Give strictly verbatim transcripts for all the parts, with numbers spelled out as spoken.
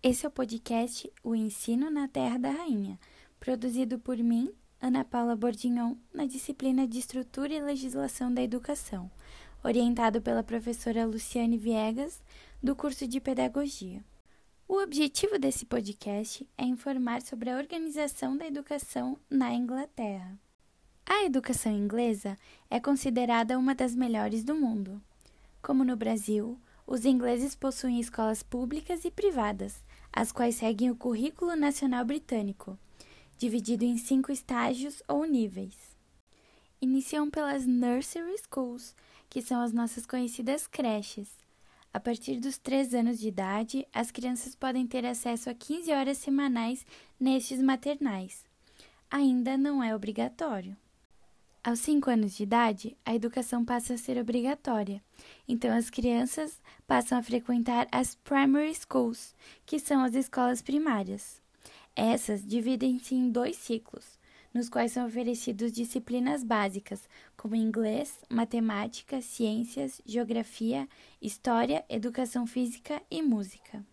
Esse é o podcast O Ensino na Terra da Rainha, produzido por mim, Ana Paula Bordignon, na disciplina de Estrutura e Legislação da Educação, orientado pela professora Luciane Viegas, do curso de Pedagogia. O objetivo desse podcast é informar sobre a organização da educação na Inglaterra. A educação inglesa é considerada uma das melhores do mundo. Como no Brasil, os ingleses possuem escolas públicas e privadas, as quais seguem o Currículo Nacional Britânico, dividido em cinco estágios ou níveis. Iniciam pelas Nursery Schools, que são as nossas conhecidas creches. A partir dos três anos de idade, as crianças podem ter acesso a quinze horas semanais nestes maternais. Ainda não é obrigatório. Aos cinco anos de idade, a educação passa a ser obrigatória, então as crianças passam a frequentar as primary schools, que são as escolas primárias. Essas dividem-se em dois ciclos, nos quais são oferecidas disciplinas básicas, como inglês, matemática, ciências, geografia, história, educação física e música.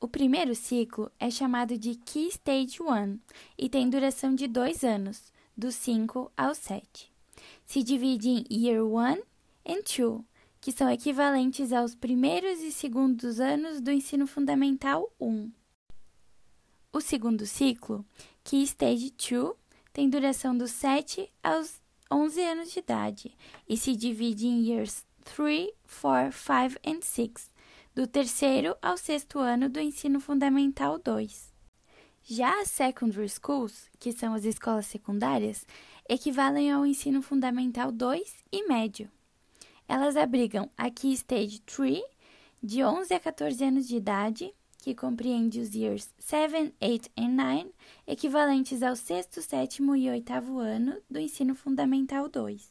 O primeiro ciclo é chamado de Key Stage One e tem duração de dois anos, dos cinco aos sete. Se divide em Year um e dois, que são equivalentes aos primeiros e segundos anos do ensino fundamental um. O segundo ciclo, Key Stage dois, tem duração dos sete aos onze anos de idade e se divide em Years three, four, five and six, do terceiro ao sexto ano do ensino fundamental dois. Já as secondary schools, que são as escolas secundárias, equivalem ao ensino fundamental dois e médio. Elas abrigam a Key Stage três, de onze a catorze anos de idade, que compreende os Years seven, eight and nine, equivalentes ao sexto, sétimo e oitavo ano do ensino fundamental dois.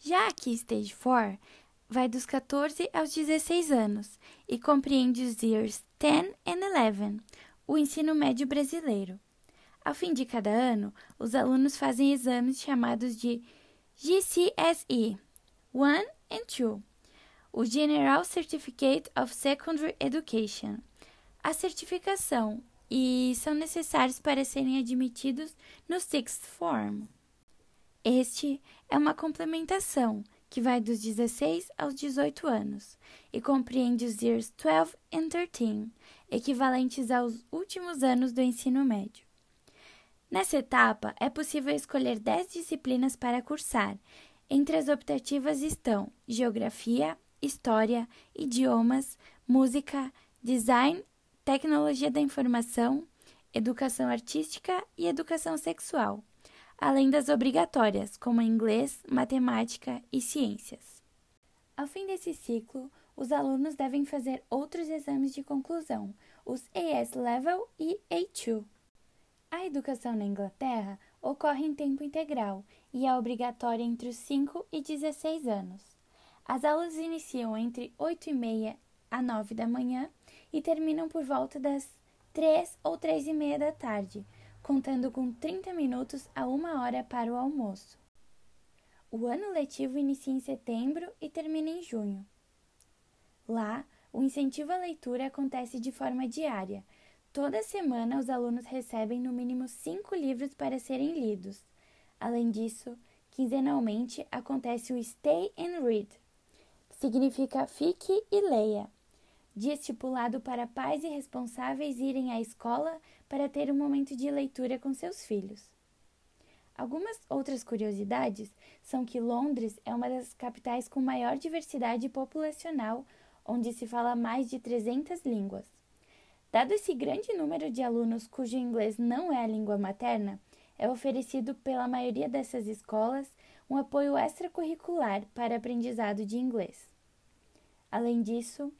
Já a Key Stage quatro vai dos catorze aos dezesseis anos e compreende os Years ten and eleven, o ensino médio brasileiro. Ao fim de cada ano, os alunos fazem exames chamados de G C S E um e dois, o General Certificate of Secondary Education, a certificação, e são necessários para serem admitidos no Sixth Form. Este é uma complementação que vai dos dezesseis aos dezoito anos e compreende os Years twelve and thirteen, equivalentes aos últimos anos do ensino médio. Nessa etapa, é possível escolher dez disciplinas para cursar. Entre as optativas estão Geografia, História, Idiomas, Música, Design, Tecnologia da Informação, Educação Artística e Educação Sexual, além das obrigatórias, como inglês, matemática e ciências. Ao fim desse ciclo, os alunos devem fazer outros exames de conclusão, os A S Level e A dois. A educação na Inglaterra ocorre em tempo integral e é obrigatória entre os cinco e dezesseis anos. As aulas iniciam entre oito e meia a nove da manhã e terminam por volta das três ou três e meia da tarde, contando com trinta minutos a uma hora para o almoço. O ano letivo inicia em setembro e termina em junho. Lá, o incentivo à leitura acontece de forma diária. Toda semana, os alunos recebem no mínimo cinco livros para serem lidos. Além disso, quinzenalmente, acontece o Stay and Read, que significa fique e leia, dia estipulado para pais e responsáveis irem à escola para ter um momento de leitura com seus filhos. Algumas outras curiosidades são que Londres é uma das capitais com maior diversidade populacional, onde se fala mais de trezentas línguas. Dado esse grande número de alunos cujo inglês não é a língua materna, é oferecido pela maioria dessas escolas um apoio extracurricular para aprendizado de inglês. Além disso,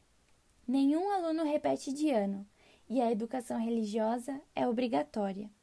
nenhum aluno repete de ano, e a educação religiosa é obrigatória.